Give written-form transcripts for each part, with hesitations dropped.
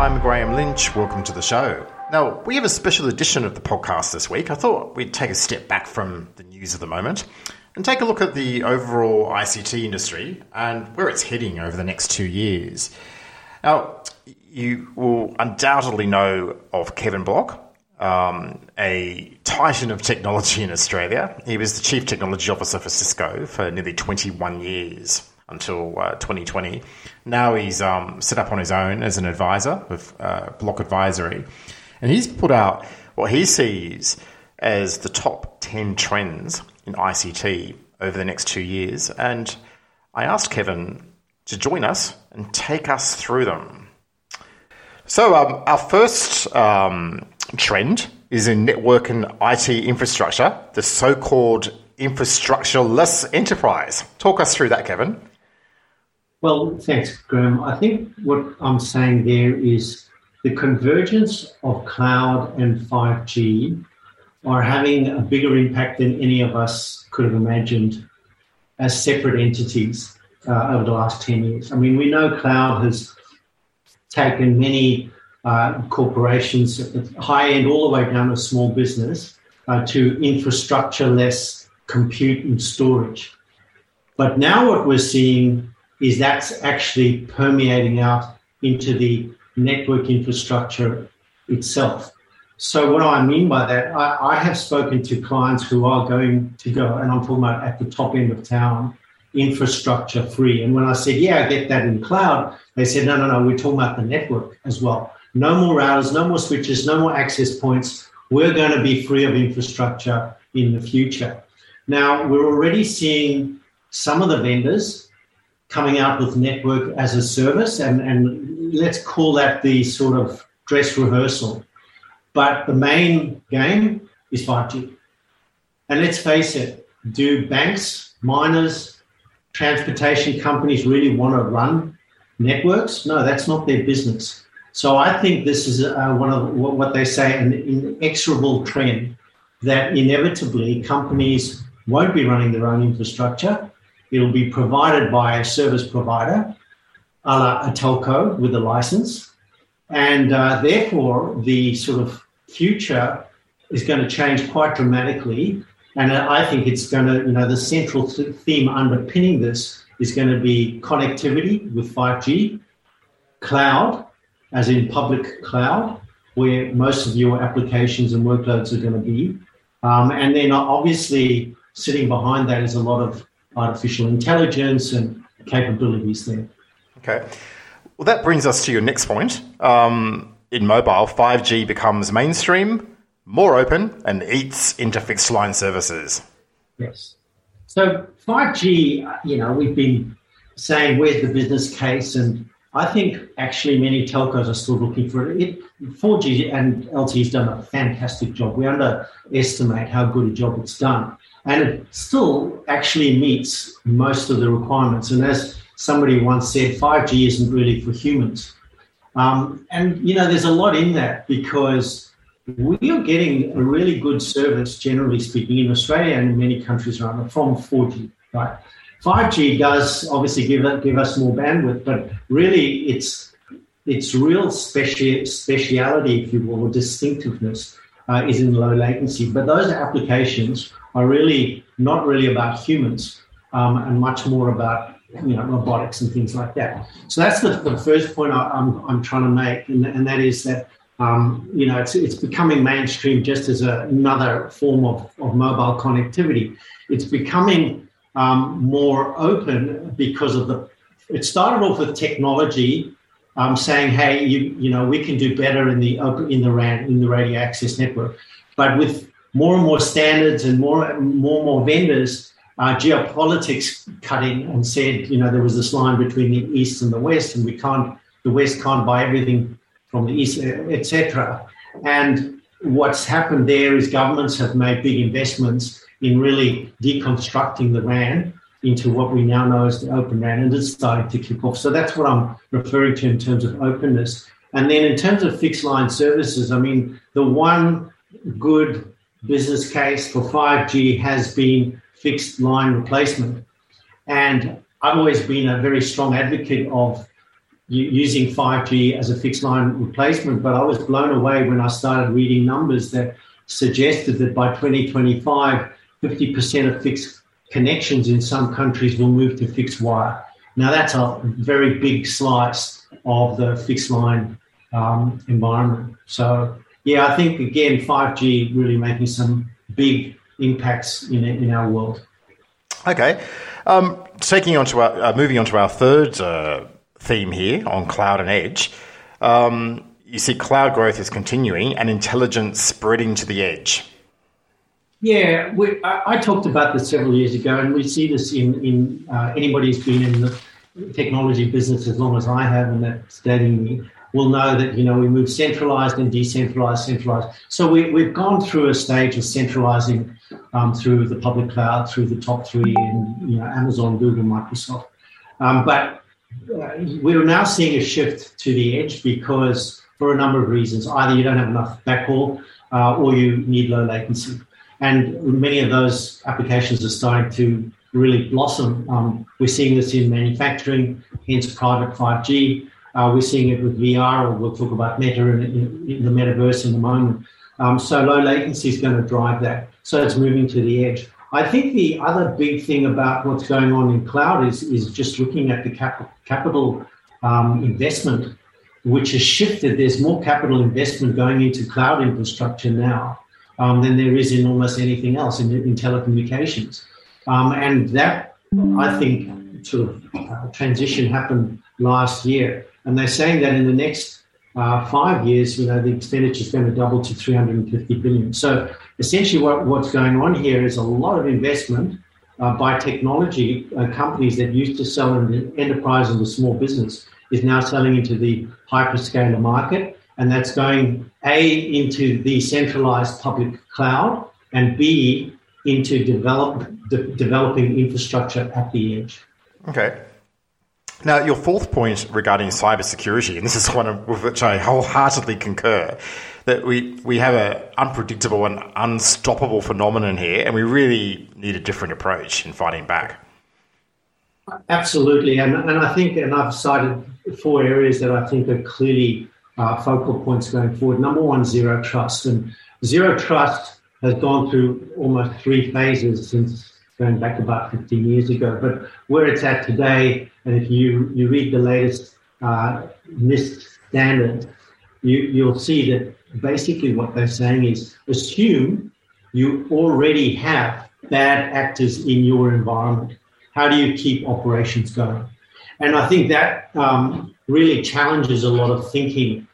I'm Graham Lynch. Welcome to the show. Now, we have a special edition of the podcast this week. I thought we'd take a step back from the news of the moment and take a look at the overall ICT industry and where it's heading over the next 2 years. Now, you will undoubtedly know of Kevin Block, a titan of technology in Australia. He was the Chief Technology Officer for Cisco for nearly 21 years until 2020. Now he's set up on his own as an advisor with Block Advisory. And he's put out what he sees as the top 10 trends in ICT over the next 2 years. And I asked Kevin to join us and take us through them. So our first trend is in network and IT infrastructure, the so-called infrastructureless enterprise. Talk us through that, Kevin. Well, thanks, Graham. I think what I'm saying there is the convergence of cloud and 5G are having a bigger impact than any of us could have imagined as separate entities over the last 10 years. I mean, we know cloud has taken many corporations, high end all the way down to small business, to infrastructure-less compute and storage. But now what we're seeing is that's actually permeating out into the network infrastructure itself. So what I mean by that, I have spoken to clients who are going to go, and I'm talking about at the top end of town, infrastructure free. And when I said, yeah, I get that in cloud, they said, no, we're talking about the network as well. No more routers, no more switches, no more access points. We're going to be free of infrastructure in the future. Now, we're already seeing some of the vendors coming out with network as a service, and let's call that the sort of dress rehearsal. But the main game is 5G. And let's face it, do banks, miners, transportation companies really want to run networks? No, that's not their business. So I think this is one of what they say, an inexorable trend that inevitably companies won't be running their own infrastructure. It'll be provided by a service provider, a la a telco with a license. And therefore, the sort of future is going to change quite dramatically. And I think it's going to, the central theme underpinning this is going to be connectivity with 5G, cloud, as in public cloud, where most of your applications and workloads are going to be. And then obviously sitting behind that is a lot of artificial intelligence and capabilities there. Okay. Well, that brings us to your next point. In mobile, 5G becomes mainstream, more open, and eats into fixed line services. Yes. So 5G, we've been saying, where's the business case? And I think actually many telcos are still looking for it. 4G and LTE's done a fantastic job. We underestimate how good a job it's done. And it still actually meets most of the requirements. And as somebody once said, 5G isn't really for humans. There's a lot in that because we are getting a really good service, generally speaking, in Australia and in many countries around it from 4G, right? 5G does obviously give us more bandwidth, but really its real speciality, if you will, or distinctiveness is in low latency. But those applications are really not really about humans and much more about robotics and things like that. So that's the first point I'm trying to make, and that is that it's becoming mainstream just as another form of mobile connectivity. It's becoming more open because of it started off with technology saying, hey, we can do better in the open, in the RAN, in the radio access network. But with more and more standards and more vendors, geopolitics cut in and said, there was this line between the East and the West, and the West can't buy everything from the East, etc. And what's happened there is governments have made big investments in really deconstructing the RAN into what we now know as the open RAN, and it's starting to kick off. So that's what I'm referring to in terms of openness. And then in terms of fixed line services, I mean, the one good business case for 5G has been fixed line replacement. And I've always been a very strong advocate of using 5G as a fixed line replacement, but I was blown away when I started reading numbers that suggested that by 2025, 50% of fixed connections in some countries will move to fixed wire. Now, that's a very big slice of the fixed line environment. So, yeah, I think, again, 5G really making some big impacts in our world. Okay. Taking on to our, moving on to our third theme here on cloud and edge. You see cloud growth is continuing and intelligence spreading to the edge. Yeah, I talked about this several years ago, and we see this in anybody who's been in the technology business as long as I have, and that's dating me, will know that, you know, we move centralized and decentralized, centralized. So we've gone through a stage of centralizing through the public cloud, through the top three, and, you know, Amazon, Google, Microsoft. But we're now seeing a shift to the edge because for a number of reasons, either you don't have enough backhaul or you need low latency. And many of those applications are starting to really blossom. We're seeing this in manufacturing, hence private 5G. We're seeing it with VR, or we'll talk about Meta in the Metaverse in a moment. So low latency is going to drive that. So it's moving to the edge. I think the other big thing about what's going on in cloud is just looking at the capital investment, which has shifted. There's more capital investment going into cloud infrastructure now than there is in almost anything else in telecommunications. And that, I think, sort of transition happened last year. And they're saying that in the next 5 years, you know, the expenditure is going to double to $350 billion. So essentially what's going on here is a lot of investment by technology companies that used to sell in the enterprise and the small business is now selling into the hyperscaler market. And that's going, A, into the centralized public cloud, and B, into developing infrastructure at the edge. Okay. Now, your fourth point regarding cybersecurity, and this is one of which I wholeheartedly concur, that we have an unpredictable and unstoppable phenomenon here, and we really need a different approach in fighting back. Absolutely. And I think, and I've cited four areas that I think are clearly focal points going forward. Number one, zero trust. And zero trust has gone through almost three phases since going back about 15 years ago. But where it's at today, and if you read the latest NIST standard, you'll see that basically what they're saying is assume you already have bad actors in your environment. How do you keep operations going? And I think that really challenges a lot of thinking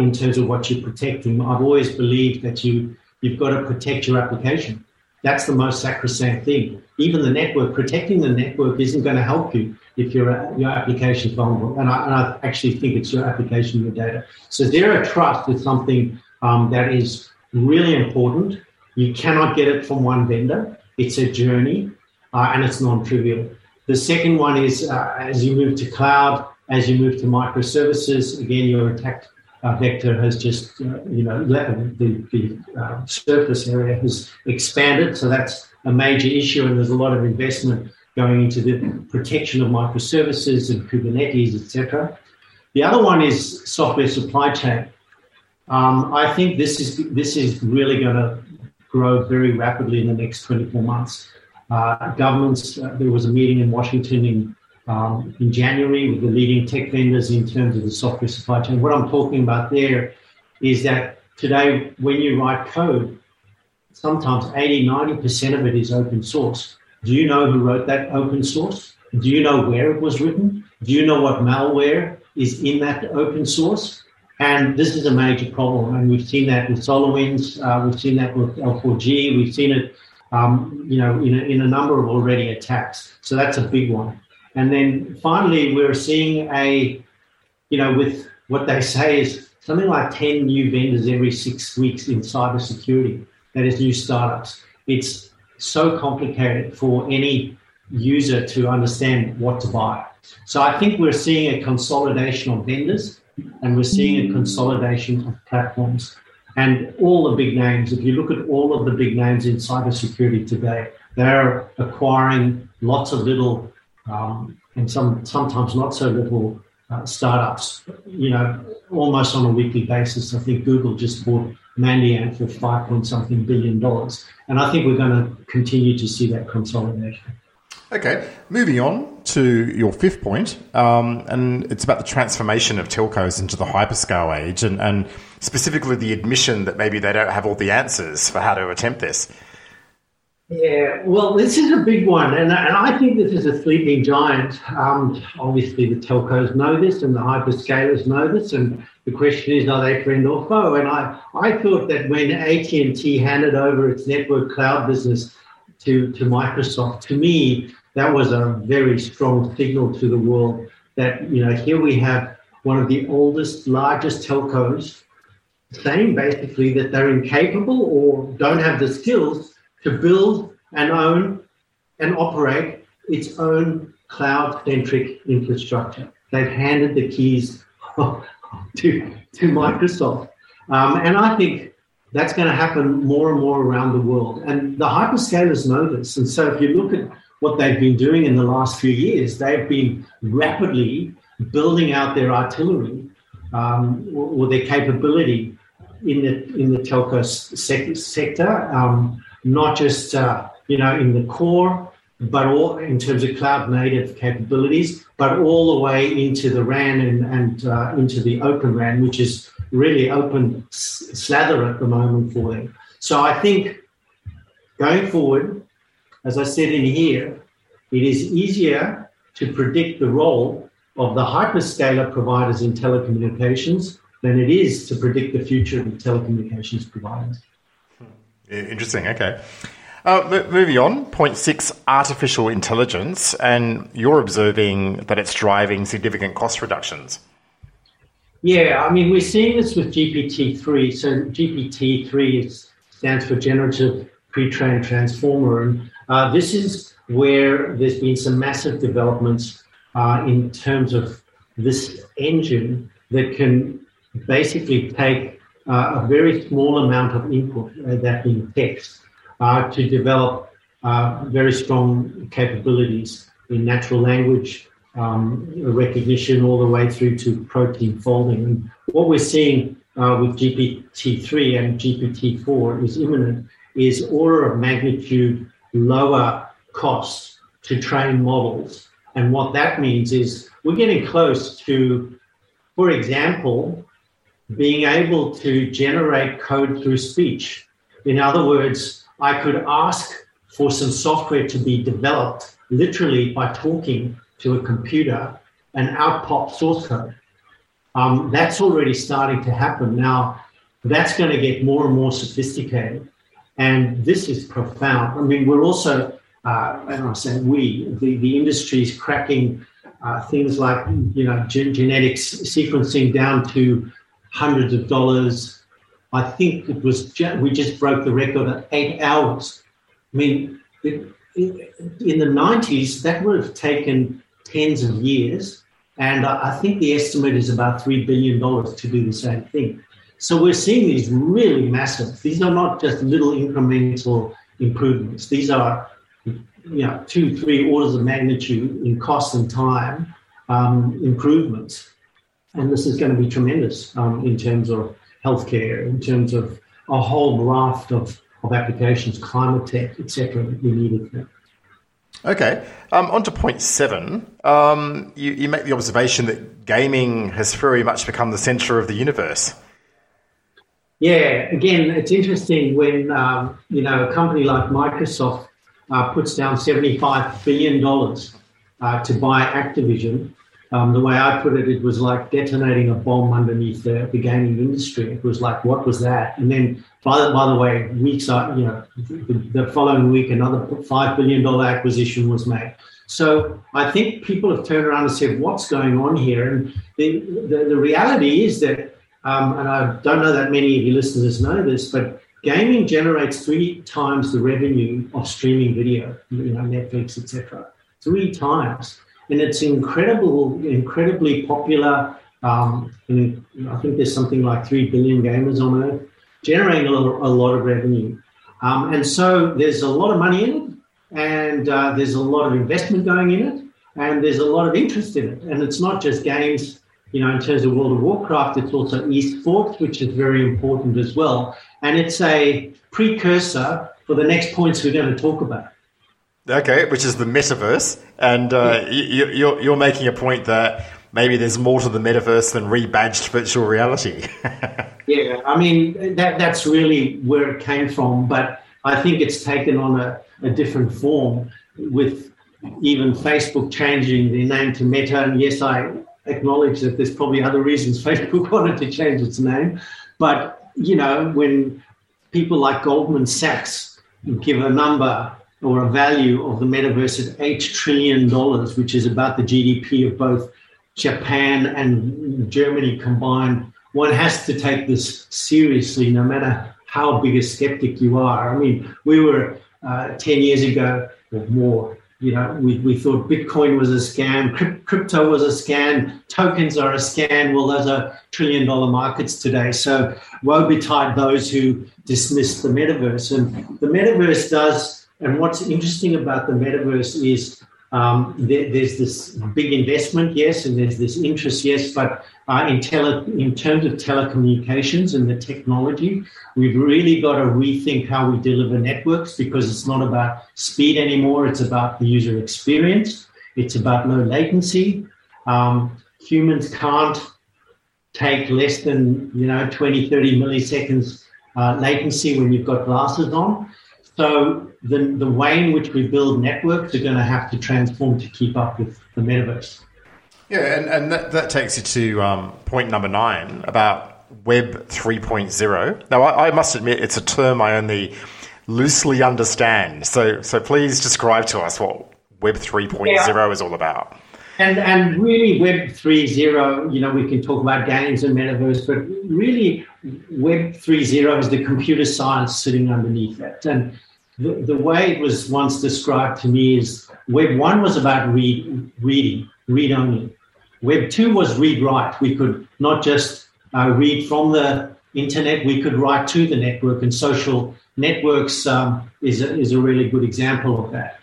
in terms of what you're protecting. I've always believed that you've got to protect your application. That's the most sacrosanct thing. Even the network, protecting the network isn't going to help you if your application is vulnerable. And I actually think it's your application, your data. So zero trust is something that is really important. You cannot get it from one vendor. It's a journey and it's non-trivial. The second one is as you move to cloud, as you move to microservices, again, your attack vector has just, the surface area has expanded. So that's a major issue, and there's a lot of investment going into the protection of microservices and Kubernetes, et cetera. The other one is software supply chain. I think this is really going to grow very rapidly in the next 24 months. Governments, there was a meeting in Washington in January with the leading tech vendors in terms of the software supply chain. What I'm talking about there is that today when you write code, sometimes 80-90% of it is open source. Do you know who wrote that open source? Do you know where it was written? Do you know what malware is in that open source? And this is a major problem. And we've seen that with SolarWinds. We've seen that with L4G. We've seen it in a number of already attacks. So that's a big one. And then finally, we're seeing with what they say is something like 10 new vendors every 6 weeks in cybersecurity. That is new startups. It's so complicated for any user to understand what to buy. So I think we're seeing a consolidation of vendors, and we're seeing a consolidation of platforms. And all the big names, if you look at all of the big names in cybersecurity today, they're acquiring lots of little and sometimes not so little startups, you know, almost on a weekly basis. I think Google just bought Mandiant for $5.something billion. And I think we're going to continue to see that consolidation. Okay, moving on to your fifth point, and it's about the transformation of telcos into the hyperscale age, and specifically the admission that maybe they don't have all the answers for how to attempt this. Yeah, well, this is a big one, and I think this is a sleeping giant. Obviously, the telcos know this, and the hyperscalers know this, and the question is, are they friend or foe? And I thought that when AT&T handed over its network cloud business to Microsoft, to me, that was a very strong signal to the world that, you know, here we have one of the oldest, largest telcos saying basically that they're incapable or don't have the skills to build and own and operate its own cloud-centric infrastructure. They've handed the keys to Microsoft. And I think that's going to happen more and more around the world. And the hyperscalers know this. And so if you look at what they've been doing in the last few years, they've been rapidly building out their artillery or their capability in the telco sector, not just, in the core, but all in terms of cloud-native capabilities, but all the way into the RAN and into the open RAN, which is really open slather at the moment for them. So I think going forward, as I said in here, it is easier to predict the role of the hyperscaler providers in telecommunications than it is to predict the future of the telecommunications providers. Interesting. Okay. Moving on, point six, artificial intelligence, and you're observing that it's driving significant cost reductions. Yeah, I mean, we're seeing this with GPT-3. So GPT-3 stands for Generative Pre-trained Transformer. And this is where there's been some massive developments in terms of this engine that can basically take a very small amount of input, that being text, to develop very strong capabilities in natural language recognition all the way through to protein folding. And what we're seeing with GPT-3 and GPT-4 is imminent, is order of magnitude lower costs to train models. And what that means is we're getting close to, for example, being able to generate code through speech. In other words, I could ask for some software to be developed literally by talking to a computer, and out pops source code. That's already starting to happen. Now, that's going to get more and more sophisticated, and this is profound. I mean, we're also, and I say we, the industry is cracking things like, genetics sequencing down to hundreds of dollars. I think it was, we just broke the record at 8 hours. I mean, in the 90s, that would have taken tens of years, and I think the estimate is about $3 billion to do the same thing. So we're seeing these really massive, these are not just little incremental improvements. These are, 2-3 orders of magnitude in cost and time improvements. And this is going to be tremendous in terms of healthcare, in terms of a whole raft of applications, climate tech, etc. that we needed there. Okay, on to point seven. You make the observation that gaming has very much become the centre of the universe. Yeah, again, it's interesting when, a company like Microsoft puts down $75 billion to buy Activision. The way I put it, it was like detonating a bomb underneath the gaming industry. It was like, what was that? And then, by the way, weeks out, the following week, another $5 billion acquisition was made. So I think people have turned around and said, what's going on here? And the reality is that, and I don't know that many of your listeners know this, but gaming generates 3 times the revenue of streaming video, Netflix, etc. 3 times. And it's incredibly popular. And I think there's something like 3 billion gamers on Earth, generating a lot of revenue. And so there's a lot of money in it, and there's a lot of investment going in it. and there's a lot of interest in it. And it's not just games, you know, in terms of World of Warcraft, it's also esports, which is very important as well. And it's a precursor for the next points we're going to talk about. Okay, which is the metaverse. And you're making a point that maybe there's more to the metaverse than rebadged virtual reality. Yeah, I mean, that's really where it came from. But I think it's taken on a different form with even Facebook changing their name to Meta. And yes, I acknowledge that there's probably other reasons Facebook wanted to change its name. But, you know, when people like Goldman Sachs give a number or a value of the metaverse at $8 trillion, which is about the GDP of both Japan and Germany combined, one has to take this seriously, no matter how big a skeptic you are. I mean, we were 10 years ago or more, you know, we thought Bitcoin was a scam, crypto was a scam, tokens are a scam. Well, those are $1 trillion markets today. So woe betide those who dismiss the metaverse. And the metaverse does, and what's interesting about the metaverse is there's this big investment, yes, and there's this interest, yes, but in terms of telecommunications and the technology, we've really got to rethink how we deliver networks, because it's not about speed anymore. It's about the user experience. It's about low latency. Humans can't take less than, you know, 20, 30 milliseconds latency when you've got glasses on. So the way in which we build networks are going to have to transform to keep up with the metaverse. Yeah, and that takes you to point number 9 about Web 3.0. Now, I must admit it's a term I only loosely understand. So please describe to us what Web 3.0 is all about. And really, Web 3.0, you know, we can talk about games and metaverse, but really Web 3.0 is the computer science sitting underneath it. And the way it was once described to me is Web 1 was about reading, read-only. Web 2 was read-write. We could not just read from the internet, we could write to the network, and social networks is a really good example of that.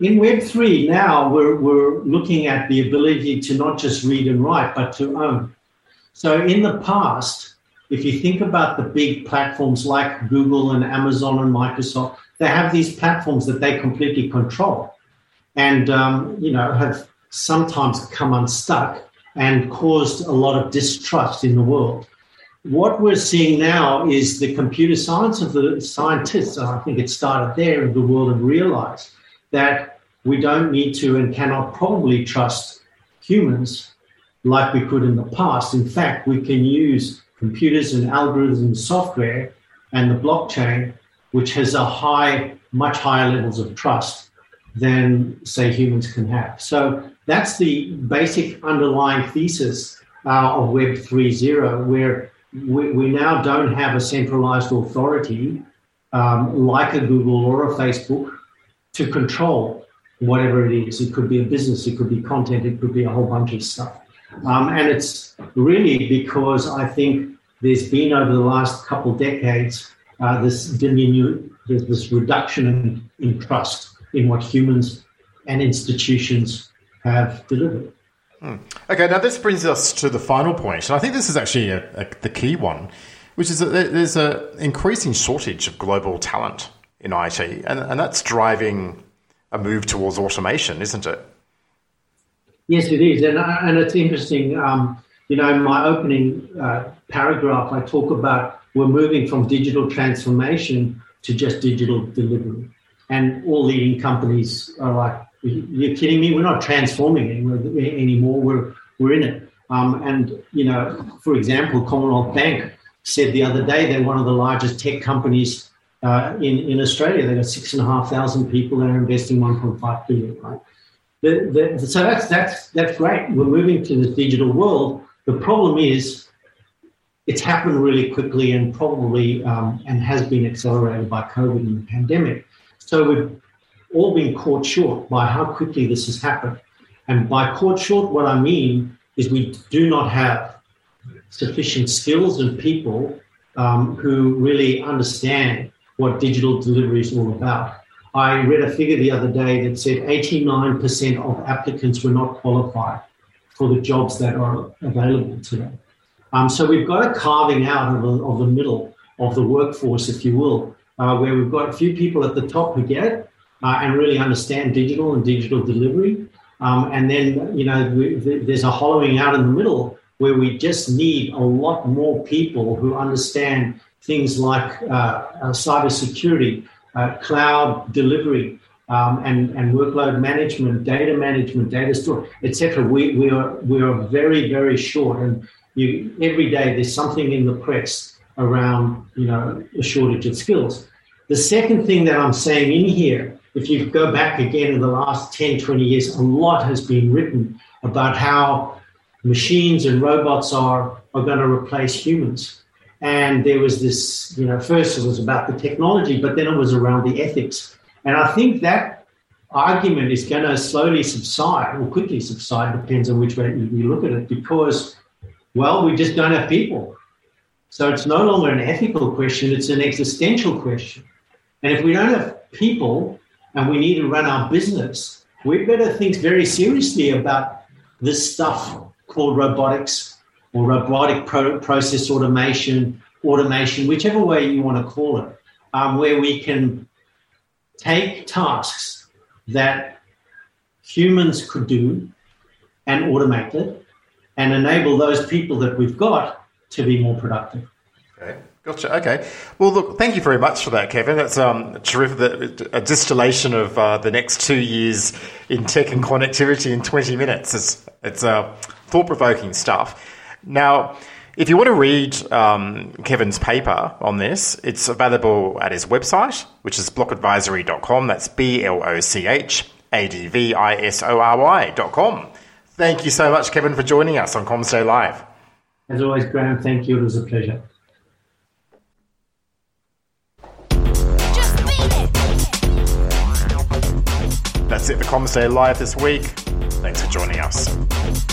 In Web 3 now, we're looking at the ability to not just read and write, but to own. So in the past, if you think about the big platforms like Google and Amazon and Microsoft, they have these platforms that they completely control and, you know, have sometimes come unstuck and caused a lot of distrust in the world. What we're seeing now is the computer science of the scientists, and I think it started there in the world of realized that we don't need to and cannot probably trust humans like we could in the past. In fact, we can use computers and algorithms and software and the blockchain, which has a much higher levels of trust than, say, humans can have. So that's the basic underlying thesis of Web 3.0, where we now don't have a centralized authority like a Google or a Facebook to control whatever it is. It could be a business, it could be content, it could be a whole bunch of stuff. And it's really because I think there's been over the last couple of decades this reduction in trust in what humans and institutions have delivered. Okay, now this brings us to the final point, and I think this is actually the key one, which is that there's an increasing shortage of global talent in IT, and that's driving a move towards automation, isn't it? Yes, it is, and it's interesting. You know, in my opening paragraph, I talk about we're moving from digital transformation to just digital delivery, and all leading companies are like, "You're kidding me? We're not transforming anymore. We're in it." And you know, for example, Commonwealth Bank said the other day they're one of the largest tech companies in Australia. They've got 6,500 people that are investing $1.5 billion, right? So that's great. We're moving to this digital world. The problem is it's happened really quickly and probably and has been accelerated by COVID and the pandemic. So we've all been caught short by how quickly this has happened. And by caught short, what I mean is we do not have sufficient skills and people who really understand what digital delivery is all about. I read a figure the other day that said 89% of applicants were not qualified for the jobs that are available today. So we've got a carving out of the middle of the workforce, if you will, where we've got a few people at the top who get it and really understand digital and digital delivery. And then, you know, there's a hollowing out in the middle where we just need a lot more people who understand things like cybersecurity, cloud delivery, and workload management, data storage, et cetera. We are very, very short. And every day there's something in the press around, you know, a shortage of skills. The second thing that I'm saying in here, if you go back again in the last 10, 20 years, a lot has been written about how machines and robots are going to replace humans. And there was this, you know, first it was about the technology, but then it was around the ethics. And I think that argument is going to slowly subside or quickly subside, depends on which way you look at it, because, well, we just don't have people. So it's no longer an ethical question, it's an existential question. And if we don't have people and we need to run our business, we better think very seriously about this stuff called robotics or robotic process automation, whichever way you want to call it, where we can take tasks that humans could do and automate it and enable those people that we've got to be more productive. Okay. Gotcha. Okay. Well, look, thank you very much for that, Kevin. That's terrific. A distillation of the next 2 years in tech and connectivity in 20 minutes. It's thought-provoking stuff. Now, if you want to read Kevin's paper on this, it's available at his website, which is blockadvisory.com. That's blochadvisory.com. Thank you so much, Kevin, for joining us on CommStay Live. As always, Graham, thank you. It was a pleasure. That's it for CommStay Live this week. Thanks for joining us.